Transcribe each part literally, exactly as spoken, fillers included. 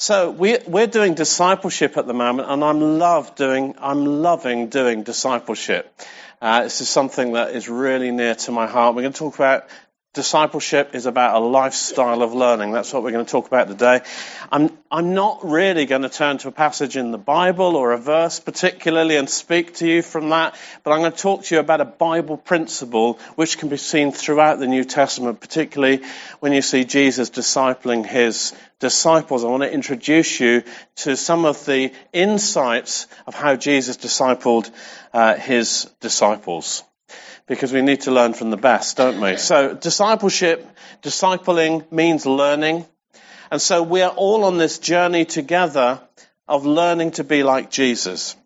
So we're, we're doing discipleship at the moment, and I'm love doing, I'm loving doing discipleship. Uh, this is something that is really near to my heart. We're going to talk about discipleship is about a lifestyle of learning. That's what we're going to talk about today. I'm, I'm not really going to turn to a passage in the Bible or a verse particularly and speak to you from that, but I'm going to talk to you about a Bible principle which can be seen throughout the New Testament, particularly when you see Jesus discipling his disciples. I want to introduce you to some of the insights of how Jesus discipled uh, his disciples, because we need to learn from the best, don't we? So discipleship, discipling means learning. And so we are all on this journey together of learning to be like Jesus.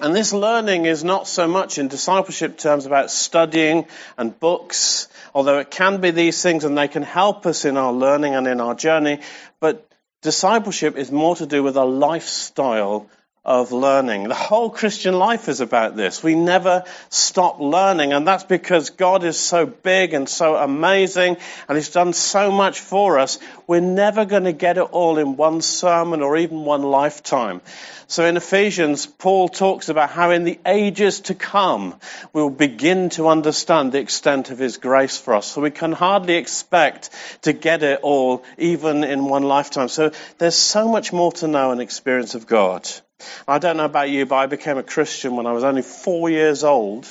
And this learning is not so much in discipleship terms about studying and books, although it can be these things and they can help us in our learning and in our journey. But discipleship is more to do with a lifestyle of learning. The whole Christian life is about this. We never stop learning, and that's because God is so big and so amazing, and He's done so much for us. We're never going to get it all in one sermon or even one lifetime. So in Ephesians, Paul talks about how in the ages to come, we'll begin to understand the extent of His grace for us. So we can hardly expect to get it all even in one lifetime. So there's so much more to know and experience of God. I don't know about you, but I became a Christian when I was only four years old,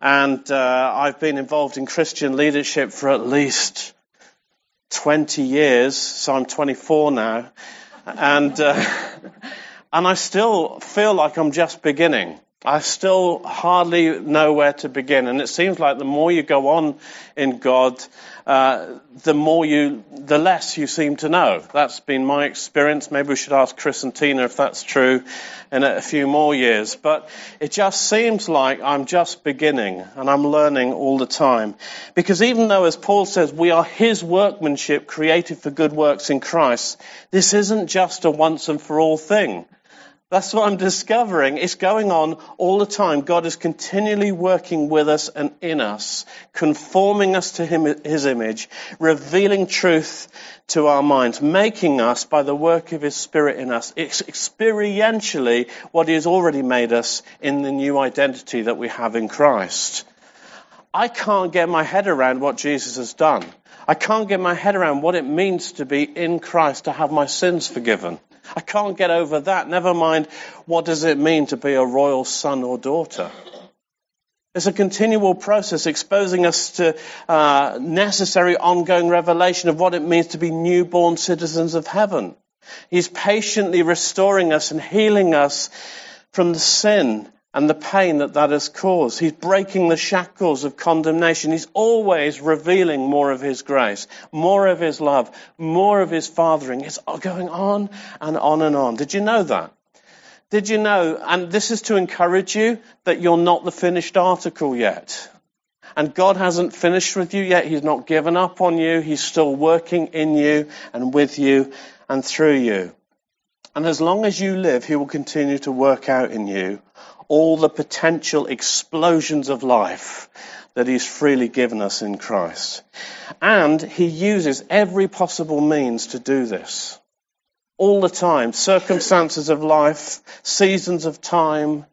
and uh, I've been involved in Christian leadership for at least twenty years, so I'm twenty-four now, and uh, and I still feel like I'm just beginning. I still hardly know where to begin, and it seems like the more you go on in God, uh, the more you, the less you seem to know. That's been my experience. Maybe we should ask Chris and Tina if that's true in a few more years. But it just seems like I'm just beginning, and I'm learning all the time. Because even though, as Paul says, we are His workmanship created for good works in Christ, this isn't just a once and for all thing. That's what I'm discovering. It's going on all the time. God is continually working with us and in us, conforming us to him, His image, revealing truth to our minds, making us by the work of His Spirit in us. It's experientially what He has already made us in the new identity that we have in Christ. I can't get my head around what Jesus has done. I can't get my head around what it means to be in Christ, to have my sins forgiven. I can't get over that. Never mind, what does it mean to be a royal son or daughter? It's a continual process exposing us to uh, necessary ongoing revelation of what it means to be newborn citizens of heaven. He's patiently restoring us and healing us from the sin and the pain that that has caused. He's breaking the shackles of condemnation. He's always revealing more of His grace, more of His love, more of His fathering. It's going on and on and on. Did you know that? Did you know, and this is to encourage you, that you're not the finished article yet? And God hasn't finished with you yet. He's not given up on you. He's still working in you and with you and through you. And as long as you live, He will continue to work out in you all the potential explosions of life that He's freely given us in Christ. And He uses every possible means to do this. All the time, circumstances of life, seasons of time,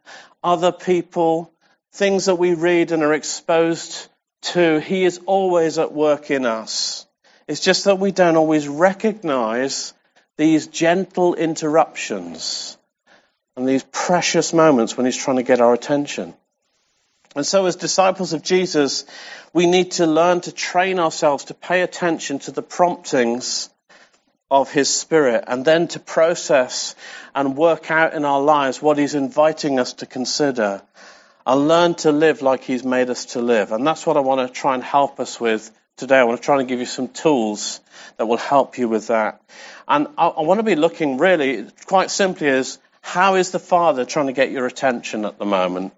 other people, things that we read and are exposed to, He is always at work in us. It's just that we don't always recognize these gentle interruptions and these precious moments when He's trying to get our attention. And so as disciples of Jesus, we need to learn to train ourselves to pay attention to the promptings of His Spirit, and then to process and work out in our lives what He's inviting us to consider, and learn to live like He's made us to live. And that's what I want to try and help us with today. I want to try and give you some tools that will help you with that. And I, I want to be looking really, quite simply, as how is the Father trying to get your attention at the moment?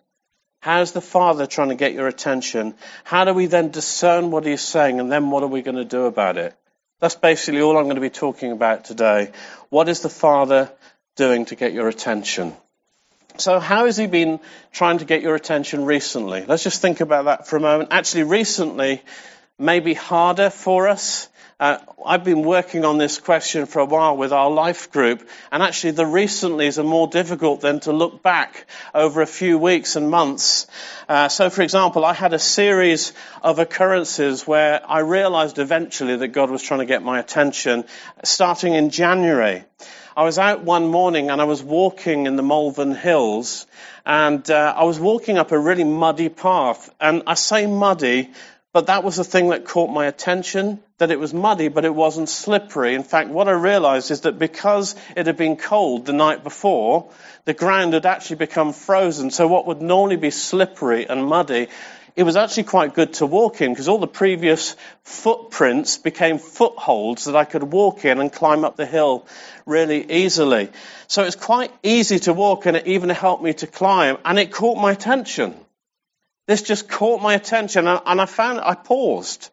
How is the Father trying to get your attention? How do we then discern what He's saying, and then what are we going to do about it? That's basically all I'm going to be talking about today. What is the Father doing to get your attention? So how has He been trying to get your attention recently? Let's just think about that for a moment. Actually, recently may be harder for us Uh, I've been working on this question for a while with our life group, and actually the recentlys are more difficult than to look back over a few weeks and months. Uh, so, for example, I had a series of occurrences where I realized eventually that God was trying to get my attention, starting in January. I was out one morning and I was walking in the Malvern Hills, and uh, I was walking up a really muddy path, and I say muddy, but that was the thing that caught my attention, that it was muddy, but it wasn't slippery. In fact, what I realized is that because it had been cold the night before, the ground had actually become frozen. So what would normally be slippery and muddy, it was actually quite good to walk in, because all the previous footprints became footholds that I could walk in and climb up the hill really easily. So it's quite easy to walk, and it even helped me to climb, and it caught my attention. This just caught my attention, and I found I paused.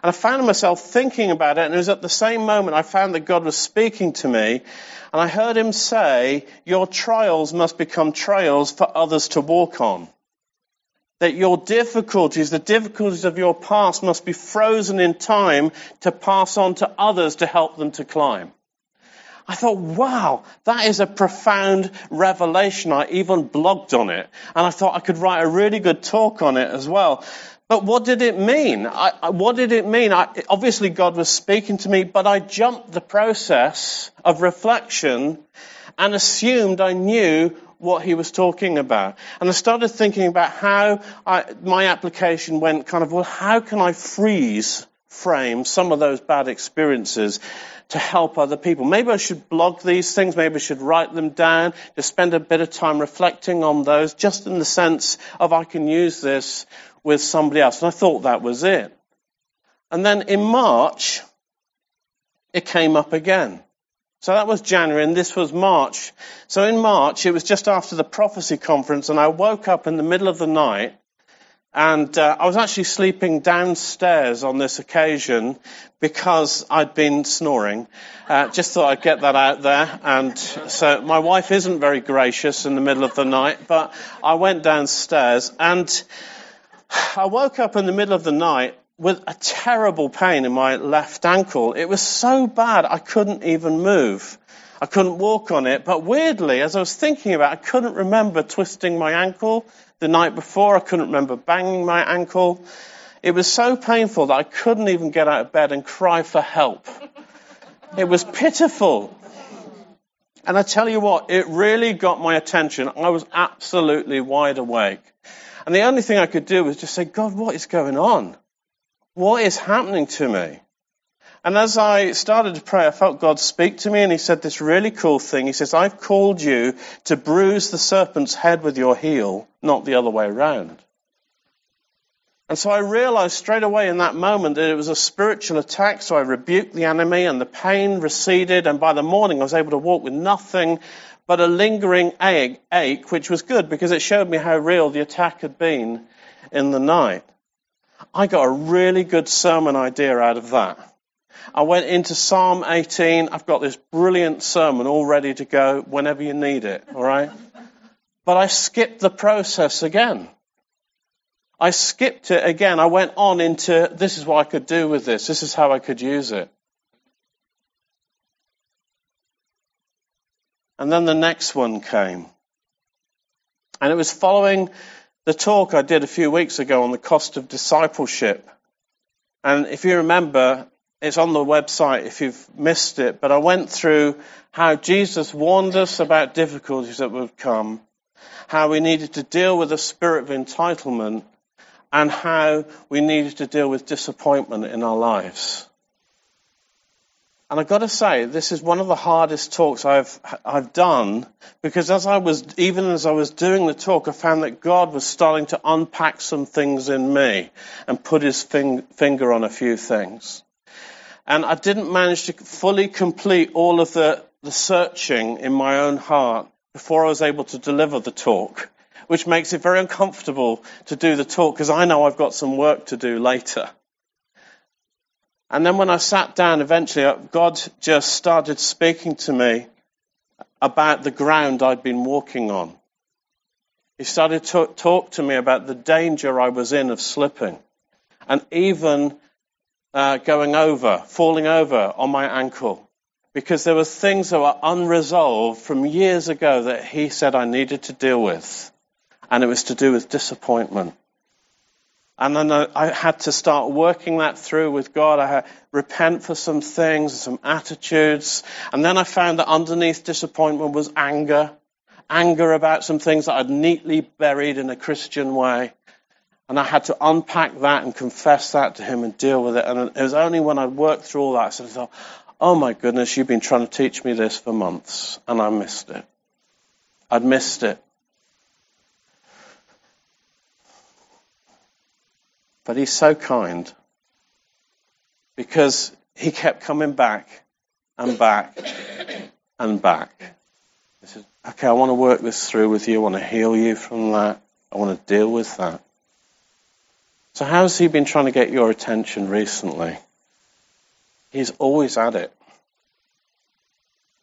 And I found myself thinking about it, and it was at the same moment I found that God was speaking to me, and I heard him say, your trials must become trails for others to walk on. That your difficulties, the difficulties of your past, must be frozen in time to pass on to others to help them to climb. I thought, wow, that is a profound revelation. I even blogged on it, and I thought I could write a really good talk on it as well. But what did it mean? I, I, what did it mean? I, obviously, God was speaking to me, but I jumped the process of reflection and assumed I knew what he was talking about. And I started thinking about how I, my application went kind of, well, how can I freeze frame some of those bad experiences to help other people? Maybe I should blog these things. Maybe I should write them down, just spend a bit of time reflecting on those, just in the sense of I can use this with somebody else. And I thought that was it. And then in March, it came up again. So that was January, and this was March. So in March, it was just after the prophecy conference, and I woke up in the middle of the night. And uh, I was actually sleeping downstairs on this occasion because I'd been snoring. Uh, just thought I'd get that out there. And so my wife isn't very gracious in the middle of the night, but I went downstairs. And I woke up in the middle of the night with a terrible pain in my left ankle. It was so bad I couldn't even move. I couldn't walk on it. But weirdly, as I was thinking about it, I couldn't remember twisting my ankle the night before. I couldn't remember banging my ankle. It was so painful that I couldn't even get out of bed and cry for help. It was pitiful. And I tell you what, it really got my attention. I was absolutely wide awake. And the only thing I could do was just say, God, what is going on? What is happening to me? And as I started to pray, I felt God speak to me, and he said this really cool thing. He says, I've called you to bruise the serpent's head with your heel, not the other way around. And so I realized straight away in that moment that it was a spiritual attack, so I rebuked the enemy, and the pain receded, and by the morning I was able to walk with nothing but a lingering ache, which was good because it showed me how real the attack had been in the night. I got a really good sermon idea out of that. I went into Psalm eighteen. I've got this brilliant sermon all ready to go whenever you need it, all right? But I skipped the process again. I skipped it again. I went on into, this is what I could do with this. This is how I could use it. And then the next one came. And it was following the talk I did a few weeks ago on the cost of discipleship. And if you remember, it's on the website if you've missed it, but I went through how Jesus warned us about difficulties that would come, how we needed to deal with a spirit of entitlement, and how we needed to deal with disappointment in our lives. And I've got to say, this is one of the hardest talks I've I've done, because as I was even as I was doing the talk, I found that God was starting to unpack some things in me and put his fing, finger on a few things. And I didn't manage to fully complete all of the, the searching in my own heart before I was able to deliver the talk, which makes it very uncomfortable to do the talk because I know I've got some work to do later. And then when I sat down, eventually God just started speaking to me about the ground I'd been walking on. He started to talk to me about the danger I was in of slipping, and even uh, going over, falling over on my ankle, because there were things that were unresolved from years ago that he said I needed to deal with, and it was to do with disappointment. And then I had to start working that through with God. I had to repent for some things, some attitudes. And then I found that underneath disappointment was anger. Anger about some things that I'd neatly buried in a Christian way. And I had to unpack that and confess that to him and deal with it. And it was only when I worked through all that, I sort of thought, oh my goodness, you've been trying to teach me this for months. And I missed it. I'd missed it. But he's so kind, because he kept coming back and back and back. He said, okay, I want to work this through with you. I want to heal you from that. I want to deal with that. So how's he been trying to get your attention recently? He's always at it.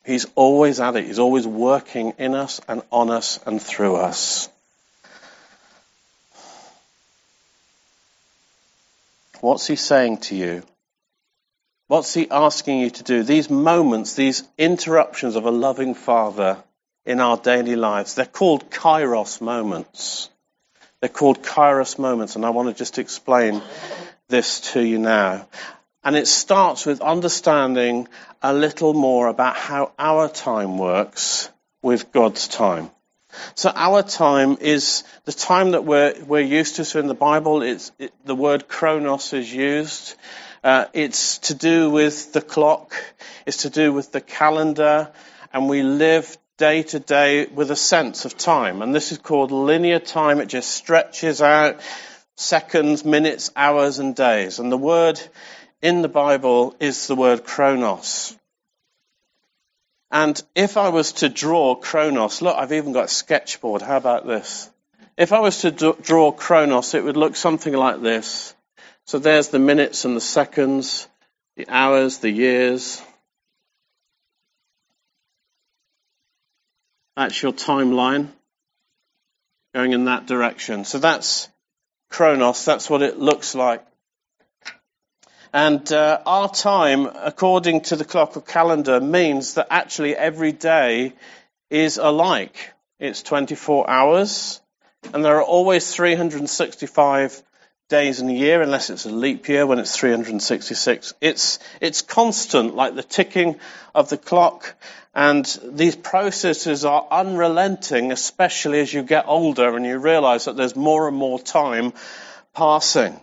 He's always at it. He's always working in us and on us and through us. What's he saying to you? What's he asking you to do? These moments, these interruptions of a loving Father in our daily lives, they're called kairos moments. They're called kairos moments, and I want to just explain this to you now. And it starts with understanding a little more about how our time works with God's time. So our time is the time that we're we're used to. So in the Bible, it's it, the word chronos is used. Uh, it's to do with the clock. It's to do with the calendar. And we live day to day with a sense of time. And this is called linear time. It just stretches out seconds, minutes, hours, and days. And the word in the Bible is the word chronos. And if I was to draw Chronos, look, I've even got a sketchboard. How about this? If I was to d- draw Chronos, it would look something like this. So there's the minutes and the seconds, the hours, the years. That's your timeline going in that direction. So that's Chronos. That's what it looks like. And uh, our time, according to the clock or calendar, means that actually every day is alike. It's twenty-four hours, and there are always three hundred sixty-five days in a year, unless it's a leap year when it's three hundred sixty-six. It's it's constant, like the ticking of the clock, and these processes are unrelenting, especially as you get older and you realise that there's more and more time passing.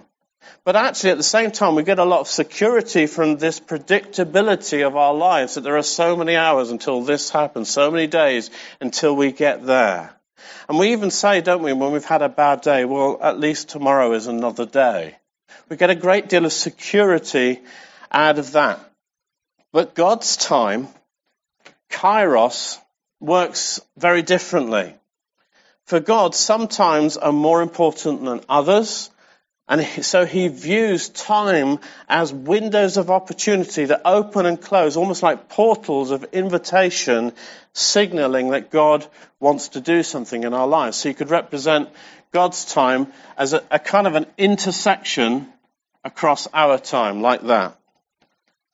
But actually, at the same time, we get a lot of security from this predictability of our lives, that there are so many hours until this happens, so many days until we get there. And we even say, don't we, when we've had a bad day, well, at least tomorrow is another day. We get a great deal of security out of that. But God's time, kairos, works very differently. For God, some times are more important than others. And so he views time as windows of opportunity that open and close, almost like portals of invitation, signaling that God wants to do something in our lives. So you could represent God's time as a, a kind of an intersection across our time, like that.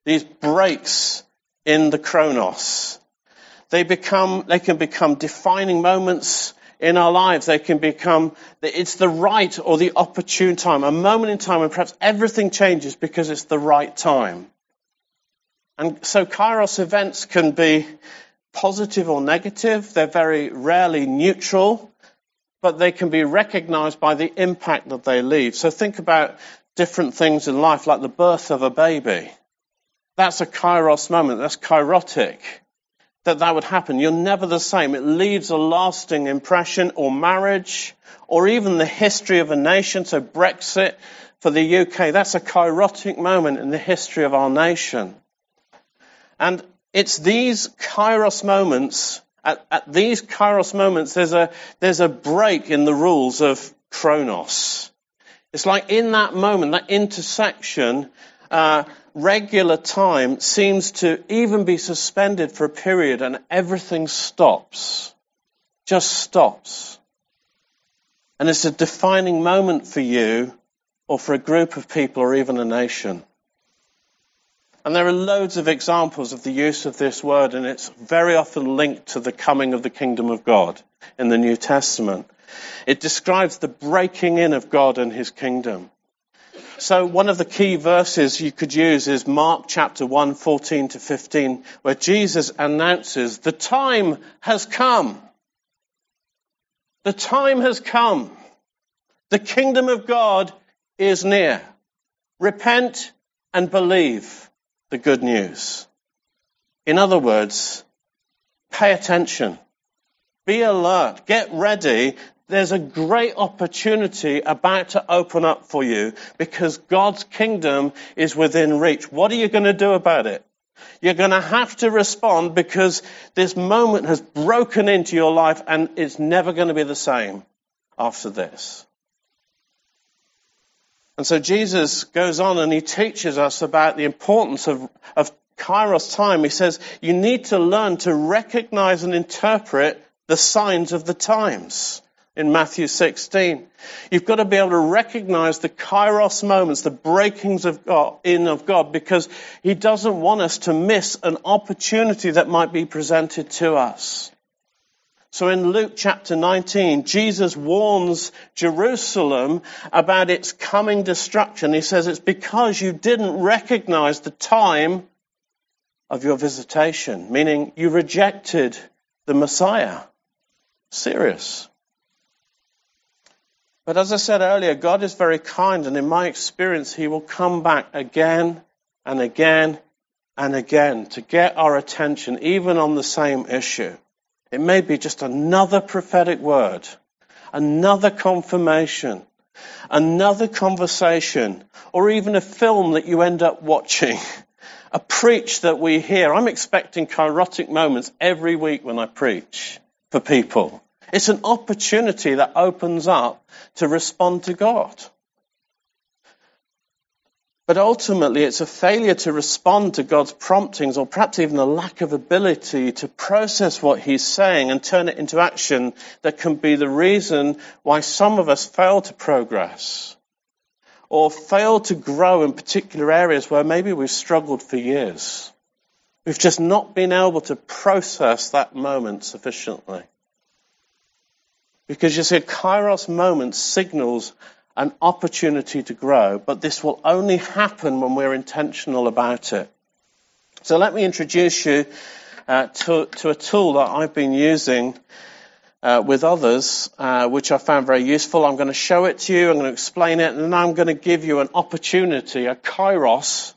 These breaks in the chronos, they become, they can become defining moments in our lives. They can become, it's the right or the opportune time, a moment in time when perhaps everything changes because it's the right time. And so kairos events can be positive or negative. They're very rarely neutral, but they can be recognized by the impact that they leave. So think about different things in life, like the birth of a baby. That's a kairos moment. That's kairotic. That that would happen. You're never the same. It leaves a lasting impression, or marriage, or even the history of a nation. So Brexit for the U K, that's a kairotic moment in the history of our nation. And it's these kairos moments, at, at these kairos moments, there's a there's a break in the rules of chronos. It's like in that moment, that intersection, uh, regular time seems to even be suspended for a period, and everything stops, just stops. And it's a defining moment for you, or for a group of people, or even a nation. And there are loads of examples of the use of this word, and it's very often linked to the coming of the kingdom of God in the New Testament. It describes the breaking in of God and his kingdom. So one of the key verses you could use is Mark chapter one, fourteen to fifteen, where Jesus announces, the time has come. The time has come. The kingdom of God is near. Repent and believe the good news. In other words, pay attention. Be alert. Get ready. There's a great opportunity about to open up for you because God's kingdom is within reach. What are you going to do about it? You're going to have to respond because this moment has broken into your life and it's never going to be the same after this. And so Jesus goes on and he teaches us about the importance of, of Kairos time. He says, you need to learn to recognize and interpret the signs of the times in Matthew sixteen. You've got to be able to recognize the Kairos moments, the breakings of God, in of God, because he doesn't want us to miss an opportunity that might be presented to us. So in Luke chapter nineteen, Jesus warns Jerusalem about its coming destruction. He says, it's because you didn't recognize the time of your visitation, meaning you rejected the Messiah. Serious. But as I said earlier, God is very kind, and in my experience, he will come back again and again and again to get our attention, even on the same issue. It may be just another prophetic word, another confirmation, another conversation, or even a film that you end up watching, a preach that we hear. I'm expecting kairotic moments every week when I preach for people. It's an opportunity that opens up to respond to God. But ultimately, it's a failure to respond to God's promptings, or perhaps even a lack of ability to process what he's saying and turn it into action, that can be the reason why some of us fail to progress or fail to grow in particular areas where maybe we've struggled for years. We've just not been able to process that moment sufficiently. Because you see, a Kairos moment signals an opportunity to grow, but this will only happen when we're intentional about it. So let me introduce you uh, to, to a tool that I've been using uh, with others, uh, which I found very useful. I'm going to show it to you, I'm going to explain it, and then I'm going to give you an opportunity, a Kairos,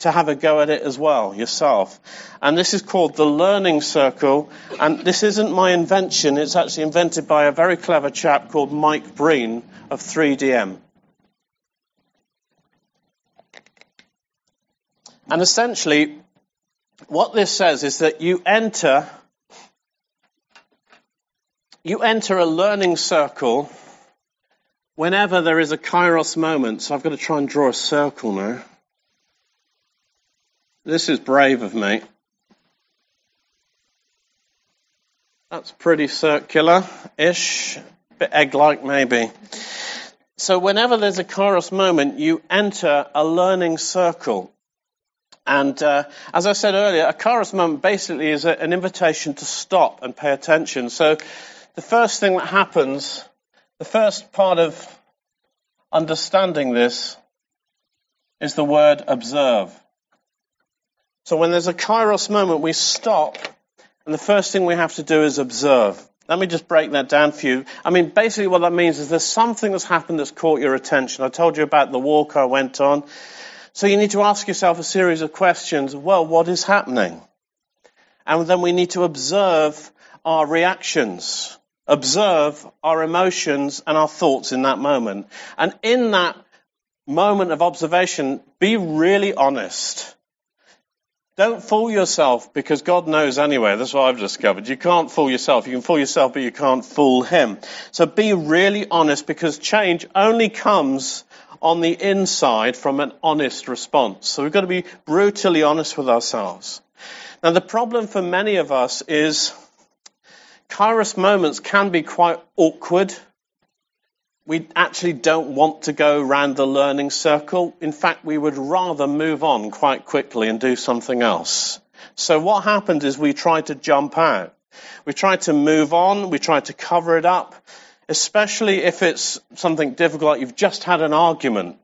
to have a go at it as well, yourself. And this is called the Learning Circle, and this isn't my invention. It's actually invented by a very clever chap called Mike Breen of three D M. And essentially, what this says is that you enter, you enter a learning circle whenever there is a Kairos moment. So I've got to try and draw a circle now. This is brave of me. That's pretty circular-ish, a bit egg-like maybe. So whenever there's a Kairos moment, you enter a learning circle. And uh, as I said earlier, a Kairos moment basically is a, an invitation to stop and pay attention. So the first thing that happens, the first part of understanding this is the word observe. So when there's a Kairos moment, we stop, and the first thing we have to do is observe. Let me just break that down for you. I mean, basically what that means is there's something that's happened that's caught your attention. I told you about the walk I went on. So you need to ask yourself a series of questions. Well, what is happening? And then we need to observe our reactions, observe our emotions and our thoughts in that moment. And in that moment of observation, be really honest. Don't fool yourself, because God knows anyway. That's what I've discovered. You can't fool yourself. You can fool yourself, but you can't fool him. So be really honest, because change only comes on the inside from an honest response. So we've got to be brutally honest with ourselves. Now, the problem for many of us is Kairos moments can be quite awkward. we actually don't want to go round the learning circle. In fact, we would rather move on quite quickly and do something else. So what happened is we tried to jump out. We tried to move on. We tried to cover it up, especially if it's something difficult, like you've just had an argument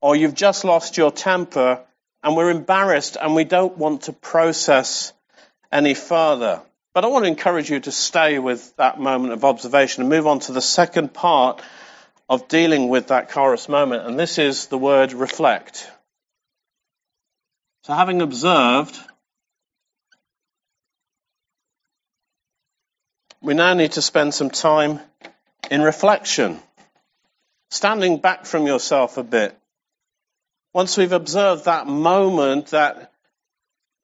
or you've just lost your temper and we're embarrassed and we don't want to process any further. But I want to encourage you to stay with that moment of observation and move on to the second part of dealing with that chorus moment, and this is the word reflect. So having observed, we now need to spend some time in reflection, standing back from yourself a bit. Once we've observed that moment that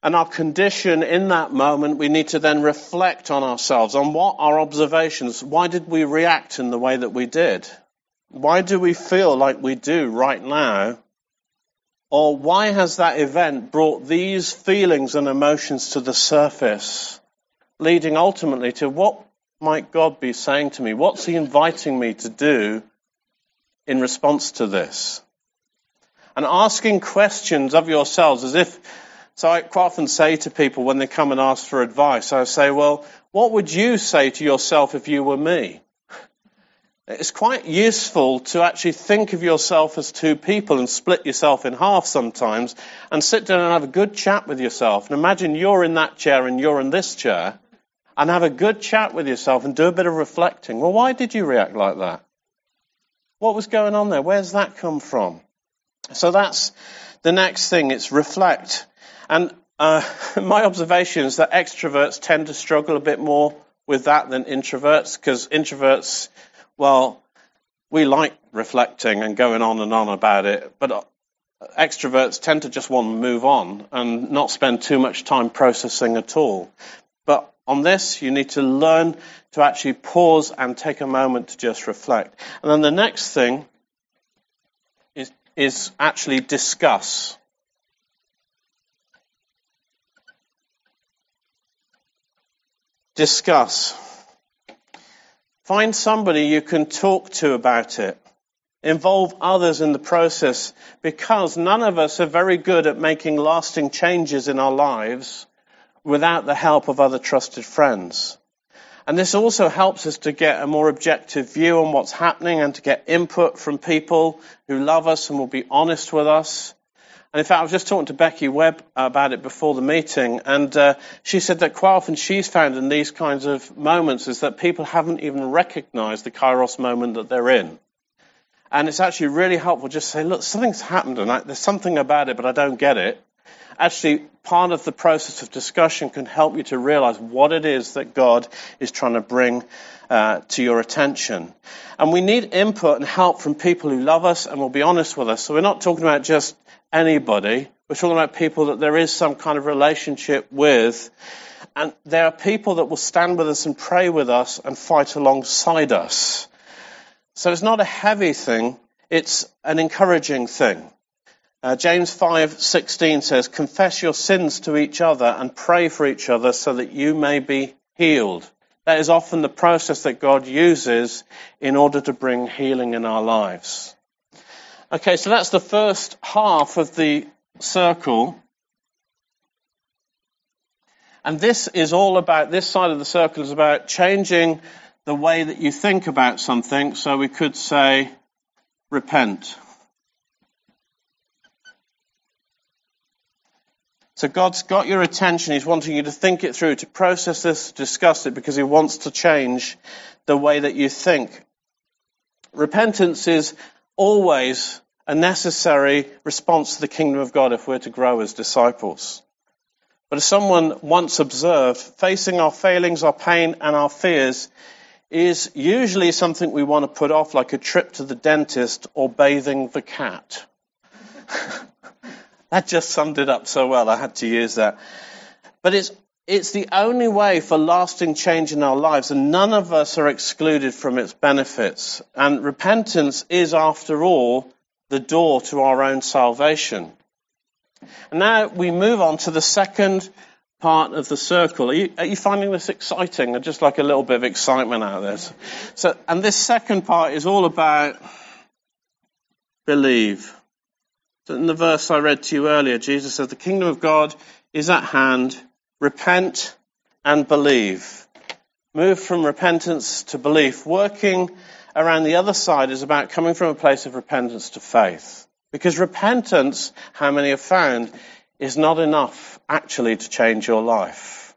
and our condition in that moment, we need to then reflect on ourselves, on what our observations, why did we react in the way that we did? Why do we feel like we do right now? Or why has that event brought these feelings and emotions to the surface, leading ultimately to what might God be saying to me? What's he inviting me to do in response to this? And asking questions of yourselves as if, so I quite often say to people when they come and ask for advice, I say, well, what would you say to yourself if you were me? It's quite useful to actually think of yourself as two people and split yourself in half sometimes and sit down and have a good chat with yourself. And imagine you're in that chair and you're in this chair, and have a good chat with yourself and do a bit of reflecting. Well, why did you react like that? What was going on there? Where's that come from? So that's the next thing. It's reflect. And uh, my observation is that extroverts tend to struggle a bit more with that than introverts, because introverts, well, we like reflecting and going on and on about it, but extroverts tend to just want to move on and not spend too much time processing at all. But on this, you need to learn to actually pause and take a moment to just reflect. And then the next thing is, is actually discuss. Discuss. Find somebody you can talk to about it. Involve others in the process, because none of us are very good at making lasting changes in our lives without the help of other trusted friends. And this also helps us to get a more objective view on what's happening and to get input from people who love us and will be honest with us. And in fact, I was just talking to Becky Webb about it before the meeting, and uh, she said that quite often she's found in these kinds of moments is that people haven't even recognized the Kairos moment that they're in. And it's actually really helpful just to say, look, something's happened, and I, there's something about it, but I don't get it. Actually, part of the process of discussion can help you to realize what it is that God is trying to bring uh, to your attention. And we need input and help from people who love us and will be honest with us. So we're not talking about just anybody. We're talking about people that there is some kind of relationship with. And there are people that will stand with us and pray with us and fight alongside us. So it's not a heavy thing. It's an encouraging thing. Uh, James five sixteen says, confess your sins to each other and pray for each other so that you may be healed. That is often the process that God uses in order to bring healing in our lives. Okay, so that's the first half of the circle. And this is all about, this side of the circle is about changing the way that you think about something. So we could say, repent. So God's got your attention. He's wanting you to think it through, to process this, to discuss it, because he wants to change the way that you think. Repentance is always a necessary response to the kingdom of God if we're to grow as disciples. But as someone once observed, facing our failings, our pain, and our fears is usually something we want to put off, like a trip to the dentist or bathing the cat. That just summed it up so well, I had to use that. But it's it's the only way for lasting change in our lives, and none of us are excluded from its benefits. And repentance is, after all, the door to our own salvation. And now we move on to the second part of the circle. Are you, are you finding this exciting? Or just like a little bit of excitement out of this. So, and this second part is all about believe. So in the verse I read to you earlier, Jesus said, the kingdom of God is at hand. Repent and believe. Move from repentance to belief. Working around the other side is about coming from a place of repentance to faith. Because repentance, how many have found, is not enough actually to change your life.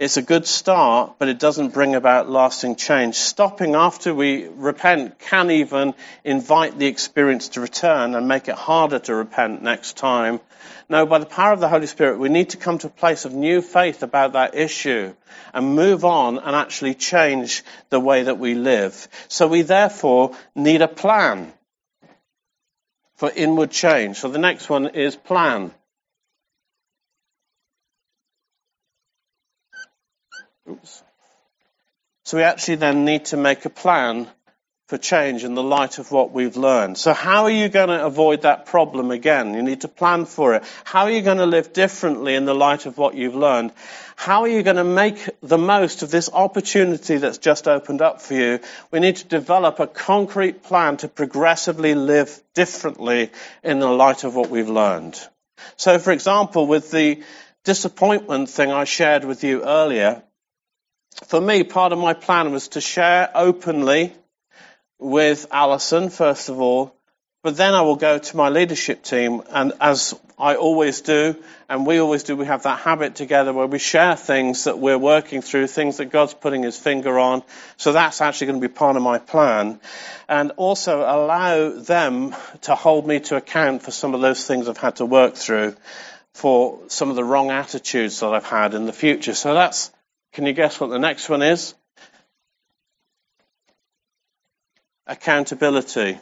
It's a good start, but it doesn't bring about lasting change. Stopping after we repent can even invite the experience to return and make it harder to repent next time. No, by the power of the Holy Spirit, we need to come to a place of new faith about that issue and move on and actually change the way that we live. So we therefore need a plan for inward change. So the next one is plan. Oops. So we actually then need to make a plan for change in the light of what we've learned. So how are you going to avoid that problem again? You need to plan for it. How are you going to live differently in the light of what you've learned? How are you going to make the most of this opportunity that's just opened up for you? We need to develop a concrete plan to progressively live differently in the light of what we've learned. So, for example, with the disappointment thing I shared with you earlier, for me, part of my plan was to share openly with Alison, first of all, but then I will go to my leadership team, and as I always do, and we always do, we have that habit together where we share things that we're working through, things that God's putting his finger on, so that's actually going to be part of my plan, and also allow them to hold me to account for some of those things I've had to work through, for some of the wrong attitudes that I've had in the future. So that's, can you guess what the next one is? Accountability.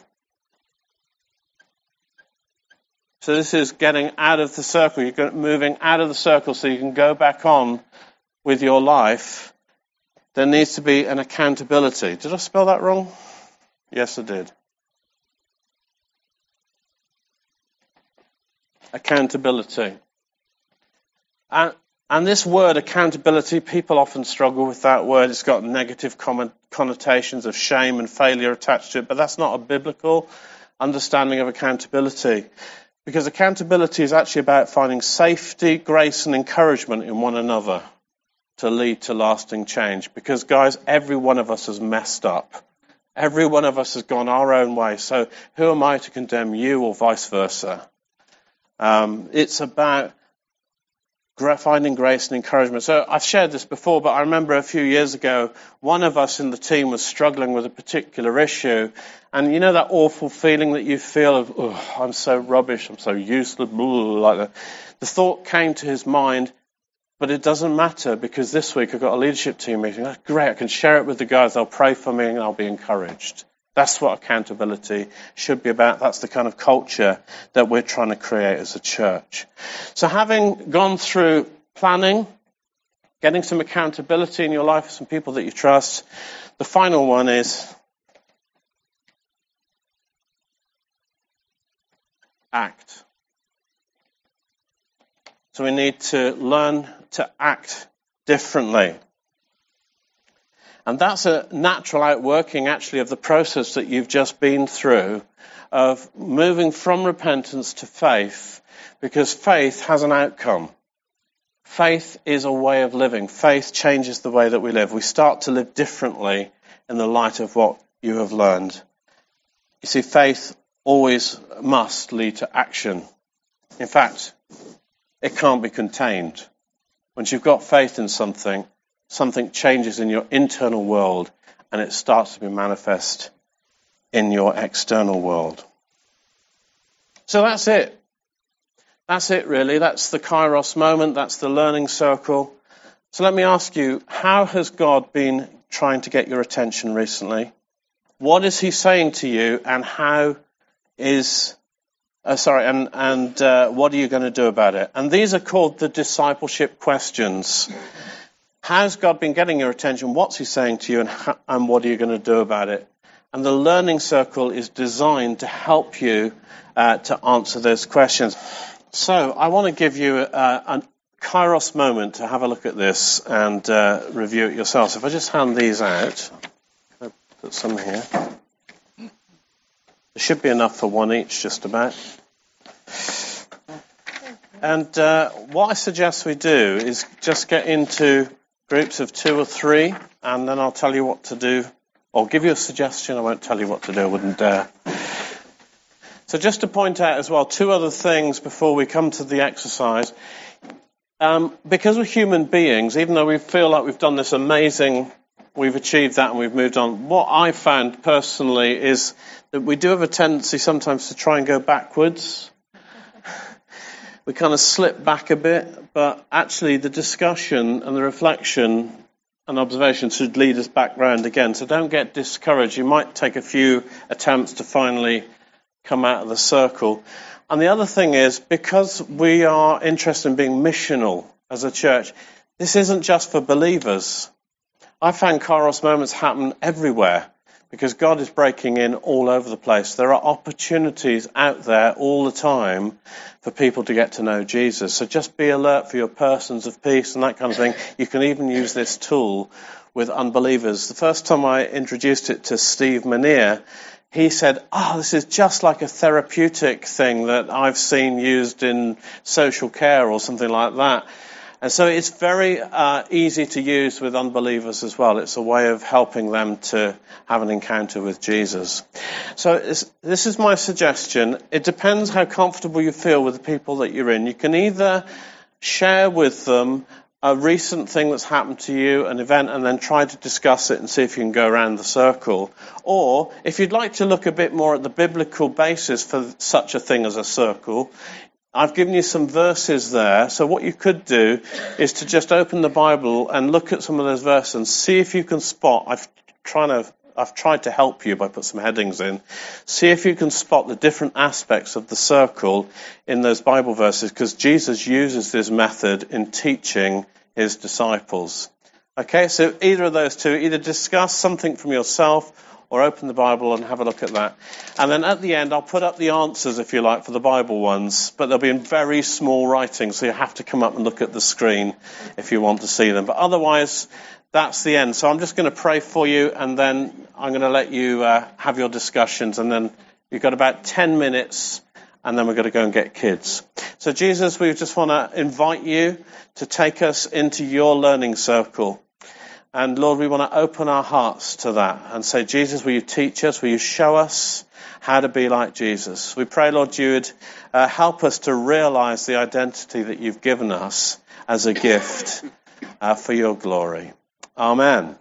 So this is getting out of the circle. You're moving out of the circle so you can go back on with your life. There needs to be an accountability. Did I spell that wrong? Yes, I did. Accountability. And And this word, accountability, people often struggle with that word. It's got negative connotations of shame and failure attached to it, but that's not a biblical understanding of accountability. Because accountability is actually about finding safety, grace, and encouragement in one another to lead to lasting change. Because, guys, every one of us has messed up. Every one of us has gone our own way. So who am I to condemn you or vice versa? Um, it's about finding grace and encouragement. So I've shared this before, but I remember a few years ago, one of us in the team was struggling with a particular issue. And you know that awful feeling that you feel of, oh, I'm so rubbish, I'm so useless, like that. The thought came to his mind, but it doesn't matter because this week I've got a leadership team meeting. That's great, I can share it with the guys, they'll pray for me and I'll be encouraged. That's what accountability should be about. That's the kind of culture that we're trying to create as a church. So having gone through planning, getting some accountability in your life, some people that you trust, the final one is act. So we need to learn to act differently. And that's a natural outworking, actually, of the process that you've just been through of moving from repentance to faith, because faith has an outcome. Faith is a way of living. Faith changes the way that we live. We start to live differently in the light of what you have learned. You see, faith always must lead to action. In fact, it can't be contained. Once you've got faith in something, something changes in your internal world and it starts to be manifest in your external world. So that's it. That's it, really. That's the Kairos moment. That's the learning circle. So let me ask you, how has God been trying to get your attention recently? What is he saying to you, and how is... Uh, sorry, and, and uh, what are you going to do about it? And these are called the discipleship questions. How's God been getting your attention? What's he saying to you, and, how, and what are you going to do about it? And the learning circle is designed to help you uh, to answer those questions. So I want to give you a, a Kairos moment to have a look at this and uh, review it yourself. So if I just hand these out, I'll put some here. There should be enough for one each, just about. And uh, what I suggest we do is just get into groups of two or three, and then I'll tell you what to do. I'll give you a suggestion. I won't tell you what to do. I wouldn't dare. So just to point out as well, two other things before we come to the exercise. Um, because we're human beings, even though we feel like we've done this amazing, we've achieved that and we've moved on, what I found personally is that we do have a tendency sometimes to try and go backwards. We kind of slip back a bit, but actually the discussion and the reflection and observation should lead us back round again. So don't get discouraged. You might take a few attempts to finally come out of the circle. And the other thing is, because we are interested in being missional as a church, this isn't just for believers. I found Kairos moments happen everywhere because God is breaking in all over the place. There are opportunities out there all the time for people to get to know Jesus. So just be alert for your persons of peace and that kind of thing. You can even use this tool with unbelievers. The first time I introduced it to Steve Menear, he said, oh, this is just like a therapeutic thing that I've seen used in social care or something like that. And so it's very uh, easy to use with unbelievers as well. It's a way of helping them to have an encounter with Jesus. So it's, this is my suggestion. It depends how comfortable you feel with the people that you're in. You can either share with them a recent thing that's happened to you, an event, and then try to discuss it and see if you can go around the circle. Or, if you'd like to look a bit more at the biblical basis for such a thing as a circle, I've given you some verses there. So what you could do is to just open the Bible and look at some of those verses and see if you can spot. I've trying to, I've tried to help you by putting some headings in. See if you can spot the different aspects of the circle in those Bible verses, because Jesus uses this method in teaching his disciples. Okay, so either of those two, either discuss something from yourself or open the Bible and have a look at that. And then at the end, I'll put up the answers, if you like, for the Bible ones, but they'll be in very small writing, so you have to come up and look at the screen if you want to see them. But otherwise, that's the end. So I'm just going to pray for you, and then I'm going to let you uh, have your discussions, and then you've got about ten minutes, and then we're going to go and get kids. So Jesus, we just want to invite you to take us into your learning circle. And Lord, we want to open our hearts to that and say, Jesus, will you teach us? Will you show us how to be like Jesus? We pray, Lord, you would uh, help us to realize the identity that you've given us as a gift uh, for your glory. Amen.